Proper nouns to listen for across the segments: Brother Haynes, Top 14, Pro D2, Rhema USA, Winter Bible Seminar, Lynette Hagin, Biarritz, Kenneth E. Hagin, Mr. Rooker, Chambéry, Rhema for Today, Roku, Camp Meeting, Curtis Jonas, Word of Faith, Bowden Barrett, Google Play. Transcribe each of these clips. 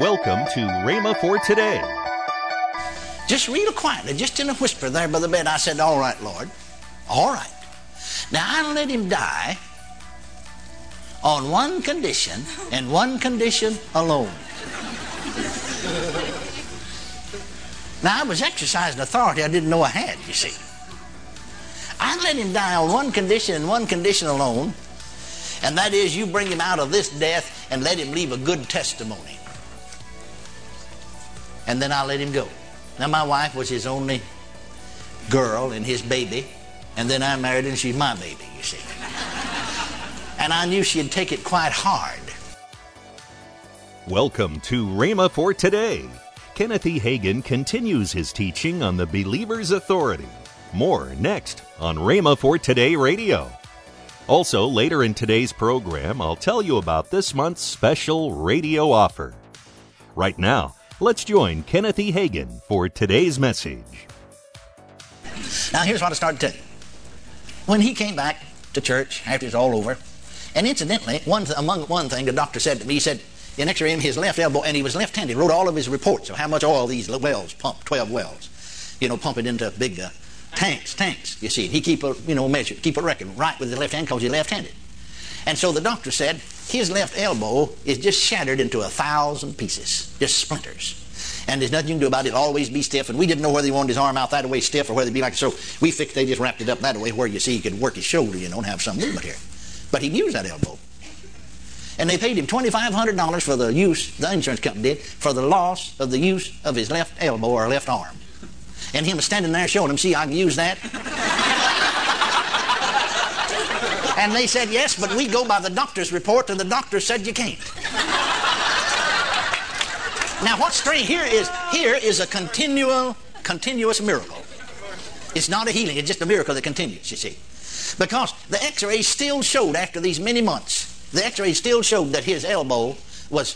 Welcome to Rhema for Today. Just real quietly, just in a whisper there by the bed, I said, all right, Lord, all right. Now, I let him die on one condition and one condition alone. Now, I was exercising authority I didn't know I had, you see. I let him die on one condition and one condition alone, and that is you bring him out of this death and let him leave a good testimony. And then I let him go. Now, my wife was his only girl and his baby, and then I married her and she's my baby, you see. And I knew she'd take it quite hard. Welcome to Rhema for Today. Kenneth E. Hagin continues his teaching on the believer's authority. More next on Rhema for Today Radio. Also, later in today's program, I'll tell you about this month's special radio offer. Right now, let's join Kenneth E. Hagin for today's message. Now, here's what I started to tell you. When he came back to church after it's all over, and incidentally, among one thing the doctor said to me, he said, in X-ray him his left elbow, and he was left-handed, wrote all of his reports of how much oil these wells pump, 12 wells, pump it into big tanks, you see. He keep a record right with his left hand because he's left-handed. And so the doctor said his left elbow is just shattered into 1,000 pieces, just splinters. And there's nothing you can do about it. It'll always be stiff. And we didn't know whether he wanted his arm out that way stiff or whether it'd be like so. They just wrapped it up that way where, you see, he could work his shoulder, and have some movement here. But he'd use that elbow. And they paid him $2,500 for the use, the insurance company did, for the loss of the use of his left elbow or left arm. And him standing there showing him, see, I can use that. And they said, yes, but we go by the doctor's report, and the doctor said you can't. Now, what's strange here is a continuous miracle. It's not a healing, it's just a miracle that continues, you see. Because the x-rays still showed after these many months, the x-rays still showed that his elbow was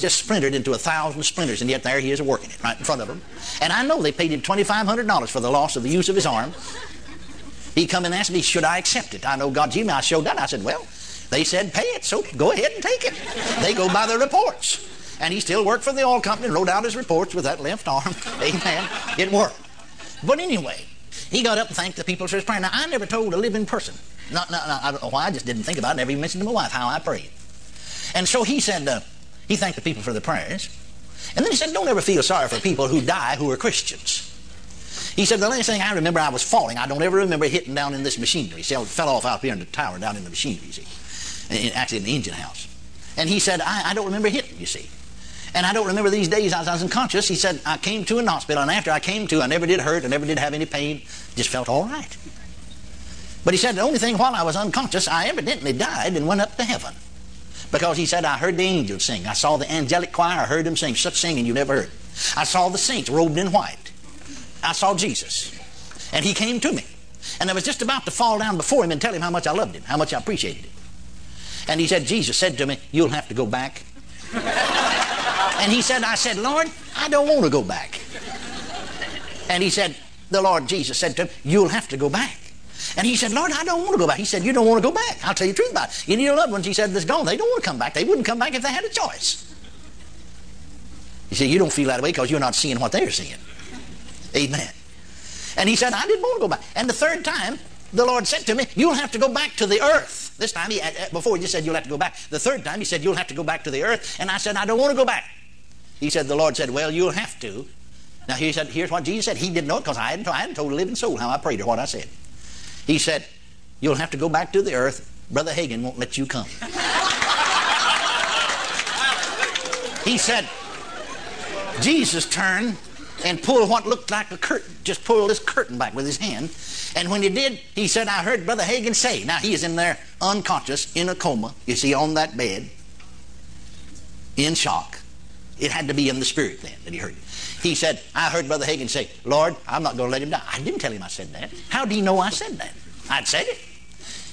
just splintered into 1,000 splinters, and yet there he is working it right in front of him. And I know they paid him $2,500 for the loss of the use of his arm. He come and asked me, should I accept it? I know God's email, I showed that. I said, well, they said pay it, so go ahead and take it. They go by their reports. And he still worked for the oil company and wrote out his reports with that left arm. Amen. It worked. But anyway, he got up and thanked the people for his prayer. Now, I never told a living person. No, I don't know why. I just didn't think about it. Never even mentioned to my wife how I prayed. And so he said, he thanked the people for their prayers. And then he said, don't ever feel sorry for people who die who are Christians. He said, the last thing I remember, I was falling. I don't ever remember hitting down in this machinery. He said, I fell off out here in the tower down in the machinery, you see. Actually, in the engine house. And he said, I don't remember hitting, you see. And I don't remember these days. I was unconscious. He said, I came to an hospital, and after I came to, I never did hurt. I never did have any pain. Just felt all right. But he said, the only thing while I was unconscious, I evidently died and went up to heaven. Because he said, I heard the angels sing. I saw the angelic choir. I heard them sing. Such singing you never heard. I saw the saints robed in white. I saw Jesus. And he came to me. And I was just about to fall down before him and tell him how much I loved him, how much I appreciated him. And he said, Jesus said to me, you'll have to go back. And he said, I said, Lord, I don't want to go back. And he said, the Lord Jesus said to him, you'll have to go back. And he said, Lord, I don't want to go back. He said, you don't want to go back. I'll tell you the truth about it. You know, your loved ones, he said, that's gone. They don't want to come back. They wouldn't come back if they had a choice. He said, you don't feel that way because you're not seeing what they're seeing. Amen. And he said, I didn't want to go back. And the third time, the Lord said to me, you'll have to go back to the earth. This time, before he just said, you'll have to go back. The third time, he said, you'll have to go back to the earth. And I said, I don't want to go back. He said, the Lord said, well, you'll have to. Now, he said, here's what Jesus said. He didn't know it because I hadn't told a living soul how I prayed or what I said. He said, you'll have to go back to the earth. Brother Hagin won't let you come. He said, Jesus turned and pulled what looked like a curtain, just pulled this curtain back with his hand. And when he did, he said, I heard Brother Hagin say, now he is in there unconscious, in a coma, you see, on that bed, in shock. It had to be in the spirit then that he heard it. He said, I heard Brother Hagin say, Lord, I'm not going to let him die. I didn't tell him I said that. How do you know I said that? I'd said it.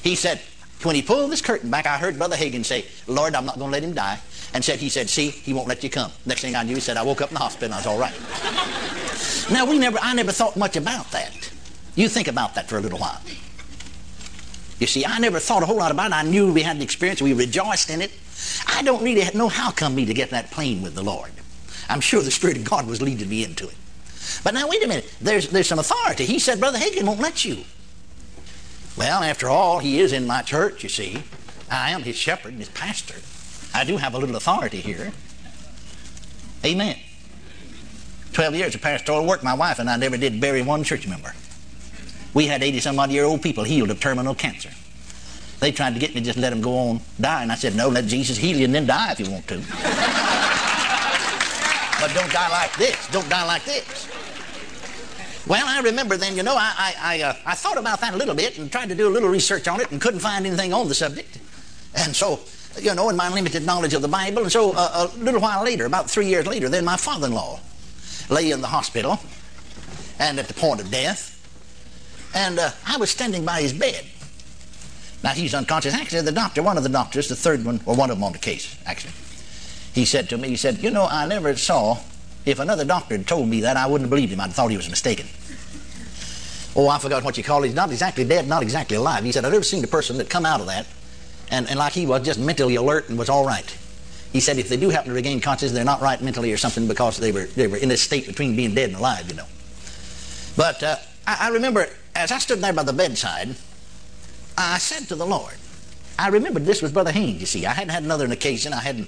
He said, when he pulled this curtain back, I heard Brother Hagin say, Lord, I'm not going to let him die. And said, he said, see, he won't let you come. Next thing I knew, he said, I woke up in the hospital and I was all right. Now, I never thought much about that. You think about that for a little while. You see, I never thought a whole lot about it. I knew we had the experience. We rejoiced in it. I don't need to know how come me to get that plain with the Lord. I'm sure the Spirit of God was leading me into it. But now wait a minute, there's some authority. He said, Brother Hagin won't let you. Well, after all, he is in my church, you see. I am his shepherd and his pastor. I do have a little authority here. Amen. 12 years of pastoral work, my wife and I never did bury one church member. We had 80-some-odd-year-old people healed of terminal cancer. They tried to get me to just let them go on die, and I said, no, let Jesus heal you and then die if you want to. But don't die like this. Don't die like this. Well, I remember then, you know, I thought about that a little bit and tried to do a little research on it and couldn't find anything on the subject. And so, you know, in my limited knowledge of the Bible, and so a little while later, about 3 years later, then my father-in-law lay in the hospital and at the point of death. And I was standing by his bed. Now, he's unconscious. Actually, the doctor, one of the doctors, the third one, or one of them on the case, actually, he said to me, he said, you know, I never saw, if another doctor had told me that, I wouldn't have believed him. I'd thought he was mistaken. Oh, I forgot what you call it. He's not exactly dead, not exactly alive. He said, I've never seen a person that come out of that and like he was, just mentally alert and was all right. He said, if they do happen to regain consciousness, they're not right mentally or something because they were in this state between being dead and alive, you know. But I remember, as I stood there by the bedside, I said to the Lord, I remembered this was Brother Haynes, you see. I hadn't had another occasion. I hadn't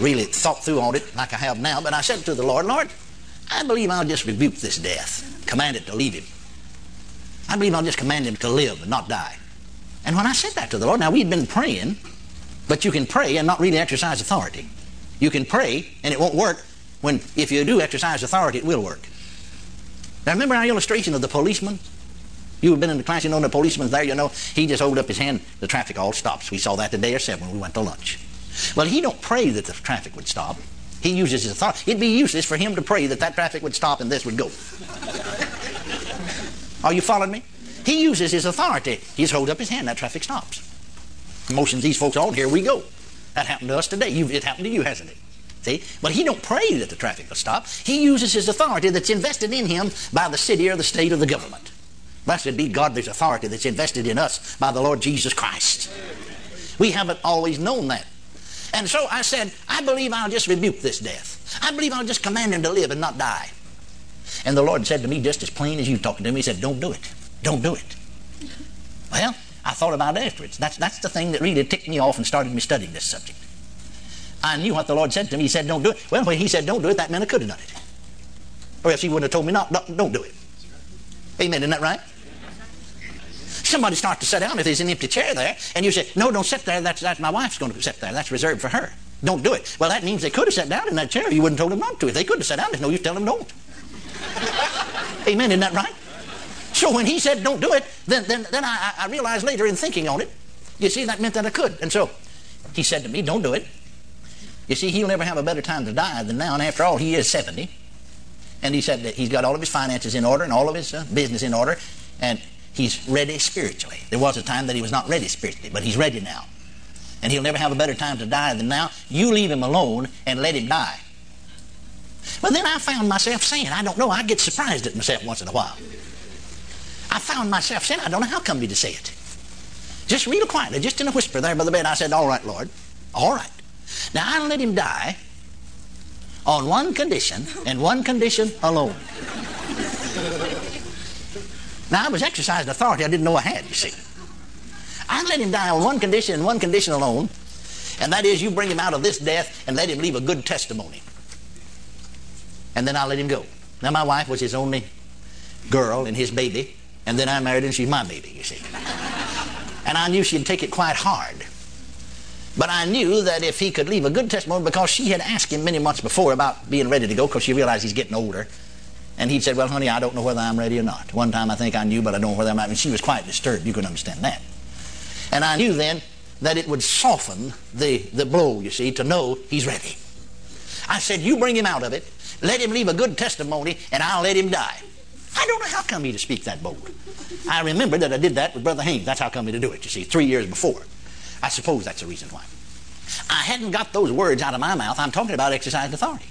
really thought through on it like I have now. But I said to the Lord, Lord, I believe I'll just rebuke this death, command it to leave him. I believe I'll just command him to live and not die. And when I said that to the Lord, now we'd been praying, but you can pray and not really exercise authority. You can pray and it won't work. If you do exercise authority, it will work. Now remember our illustration of the policeman? You've been in the class, you know, and the policeman's there, you know, he just holds up his hand, the traffic all stops. We saw that the day or seven when we went to lunch. Well, he don't pray that the traffic would stop. He uses his authority. It'd be useless for him to pray that traffic would stop and this would go. Are you following me? He uses his authority. He just holds up his hand, that traffic stops. Motions these folks on, here we go. That happened to us today. It happened to you, hasn't it? See? But he don't pray that the traffic will stop. He uses his authority that's invested in him by the city or the state or the government. Blessed be God, there's authority that's invested in us by the Lord Jesus Christ. We haven't always known that. And so I said, I believe I'll just rebuke this death. I believe I'll just command him to live and not die. And the Lord said to me, just as plain as you talking to me, he said, don't do it. Don't do it. Well, I thought about it afterwards. That's the thing that really ticked me off and started me studying this subject. I knew what the Lord said to me. He said, don't do it. Well, when he said, don't do it, that meant I could have done it. Or else he wouldn't have told me, don't do it. Amen, isn't that right? Somebody starts to sit down if there's an empty chair there, and you say, no, don't sit there, that's my wife's going to sit there, that's reserved for her. Don't do it. Well, that means they could have sat down in that chair, you wouldn't have told them not to. If they could have sat down, there's no use telling them don't. Amen, isn't that right? So when he said don't do it, then I realized later in thinking on it, you see, that meant that I could. And so he said to me, don't do it. You see, he'll never have a better time to die than now, and after all, he is 70. And he said that he's got all of his finances in order and all of his business in order, and he's ready spiritually. There was a time that he was not ready spiritually, but he's ready now. And he'll never have a better time to die than now. You leave him alone and let him die. Well, then I found myself saying, I don't know, I get surprised at myself once in a while. I found myself saying, I don't know how come me to say it. Just real quietly, just in a whisper there by the bed, I said, all right, Lord, all right. Now, I'll let him die on one condition and one condition alone. Now, I was exercising authority I didn't know I had, you see. I let him die on one condition and one condition alone, and that is you bring him out of this death and let him leave a good testimony. And then I'll let him go. Now, my wife was his only girl and his baby, and then I married her and she's my baby, you see. And I knew she'd take it quite hard. But I knew that if he could leave a good testimony, because she had asked him many months before about being ready to go, because she realized he's getting older. And he said, well, honey, I don't know whether I'm ready or not. One time I think I knew, but I don't know whether I'm not. And she was quite disturbed. You can understand that. And I knew then that it would soften the blow, you see, to know he's ready. I said, you bring him out of it. Let him leave a good testimony, and I'll let him die. I don't know how come me to speak that bold. I remember that I did that with Brother Haynes. That's how come me to do it, you see, 3 years before. I suppose that's the reason why. I hadn't got those words out of my mouth. I'm talking about exercising authority.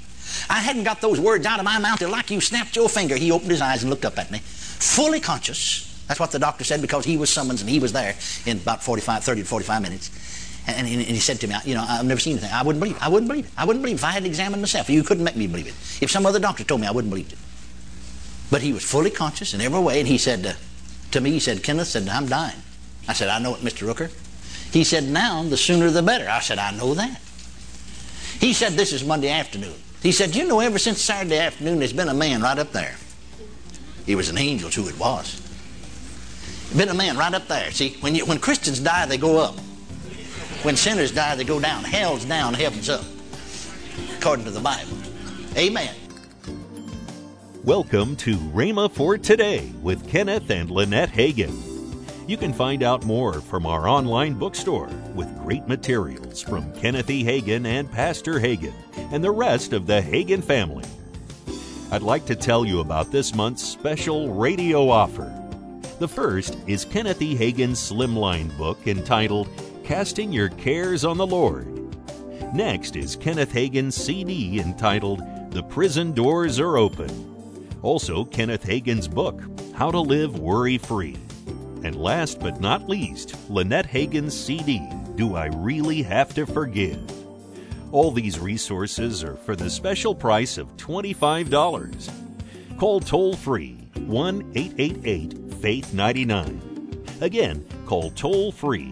I hadn't got those words out of my mouth till like you snapped your finger. He opened his eyes and looked up at me, fully conscious. That's what the doctor said, because he was summoned and he was there in about 30 to 45 minutes. And he said to me, I've never seen anything. I wouldn't believe it. If I had examined myself, you couldn't make me believe it. If some other doctor told me, I wouldn't believe it. But he was fully conscious in every way. And he said to me, he said, Kenneth, said, I'm dying. I said, I know it, Mr. Rooker. He said, now, the sooner the better. I said, I know that. He said, this is Monday afternoon. He said, you know, ever since Saturday afternoon, there's been a man right up there. He was an angel, who it was. Been a man right up there. See, when Christians die, they go up. When sinners die, they go down. Hell's down, heaven's up, according to the Bible. Amen. Welcome to Rhema for Today with Kenneth and Lynette Hagin. You can find out more from our online bookstore with great materials from Kenneth E. Hagin and Pastor Hagin and the rest of the Hagin family. I'd like to tell you about this month's special radio offer. The first is Kenneth E. Hagin's slimline book entitled Casting Your Cares on the Lord. Next is Kenneth Hagin's CD entitled The Prison Doors Are Open. Also, Kenneth Hagin's book, How to Live Worry-Free. And last but not least, Lynette Hagin's CD, Do I Really Have to Forgive? All these resources are for the special price of $25. Call toll-free 1-888-FAITH-99. Again, call toll-free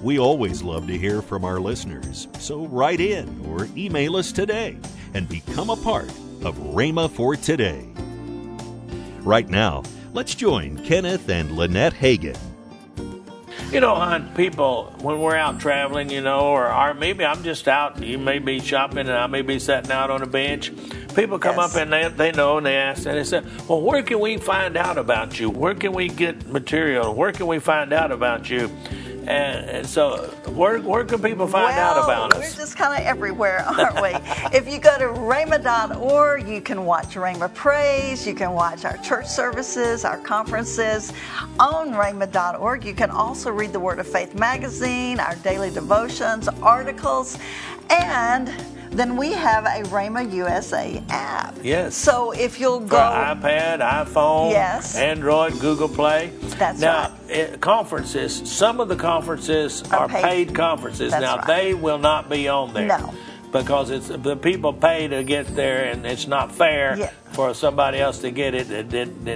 We always love to hear from our listeners, so write in or email us today and become a part of Rhema for Today. Right now, let's join Kenneth and Lynette Hagin. You know, hon, people, when we're out traveling, you know, or maybe I'm just out, you may be shopping and I may be sitting out on a bench. People come up and they know and they ask and they say, well, where can we find out about you? Where can we get material? Where can we find out about you? And so where can people find out about us? We're just kind of everywhere, aren't we? If you go to rhema.org, you can watch Rhema Praise. You can watch our church services, our conferences on rhema.org. You can also read the Word of Faith magazine, our daily devotions, articles, and then we have a Rhema USA app. Yes. So if you'll go... For iPad, iPhone, Android, Google Play. That's right. Now, conferences, some of the conferences are paid conferences. That's now, they will not be on there. No. Because it's the people pay to get there, and it's not fair for somebody else to get it.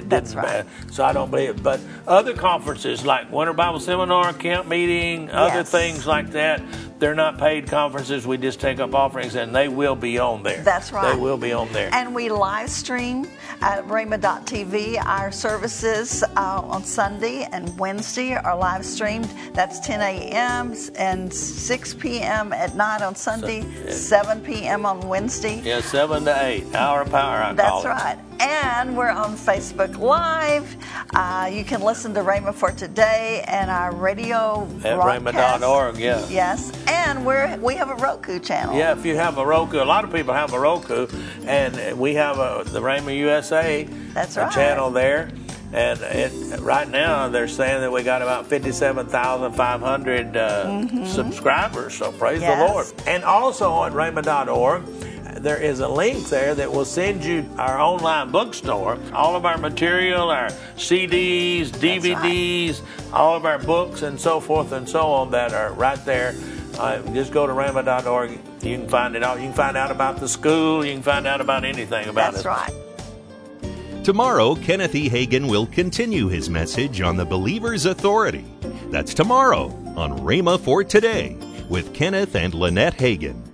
That's right. So I don't believe it. But other conferences like Winter Bible Seminar, Camp Meeting, other things like that, they're not paid conferences. We just take up offerings, and they will be on there. That's right. They will be on there. And we live stream at Rhema.tv. Our services on Sunday and Wednesday are live streamed. That's 10 a.m. and 6 p.m. at night on Sunday. 7 p.m. on Wednesday. Yeah, 7 to 8. Hour Power, I call it. That's right. And we're on Facebook Live. You can listen to Rhema for Today and our radio at rhema.org, Yes. And we have a Roku channel. Yeah, if you have a Roku. A lot of people have a Roku. And we have the Rhema USA channel there. And right now, they're saying that we got about 57,500 subscribers, so praise the Lord. And also at Rhema.org, there is a link there that will send you our online bookstore, all of our material, our CDs, DVDs, all of our books, and so forth and so on that are right there. Just go to Rhema.org. You can find it all. You can find out about the school. You can find out about anything about it. That's right. Tomorrow, Kenneth E. Hagin will continue his message on the believer's authority. That's tomorrow on Rhema for Today with Kenneth and Lynette Hagin.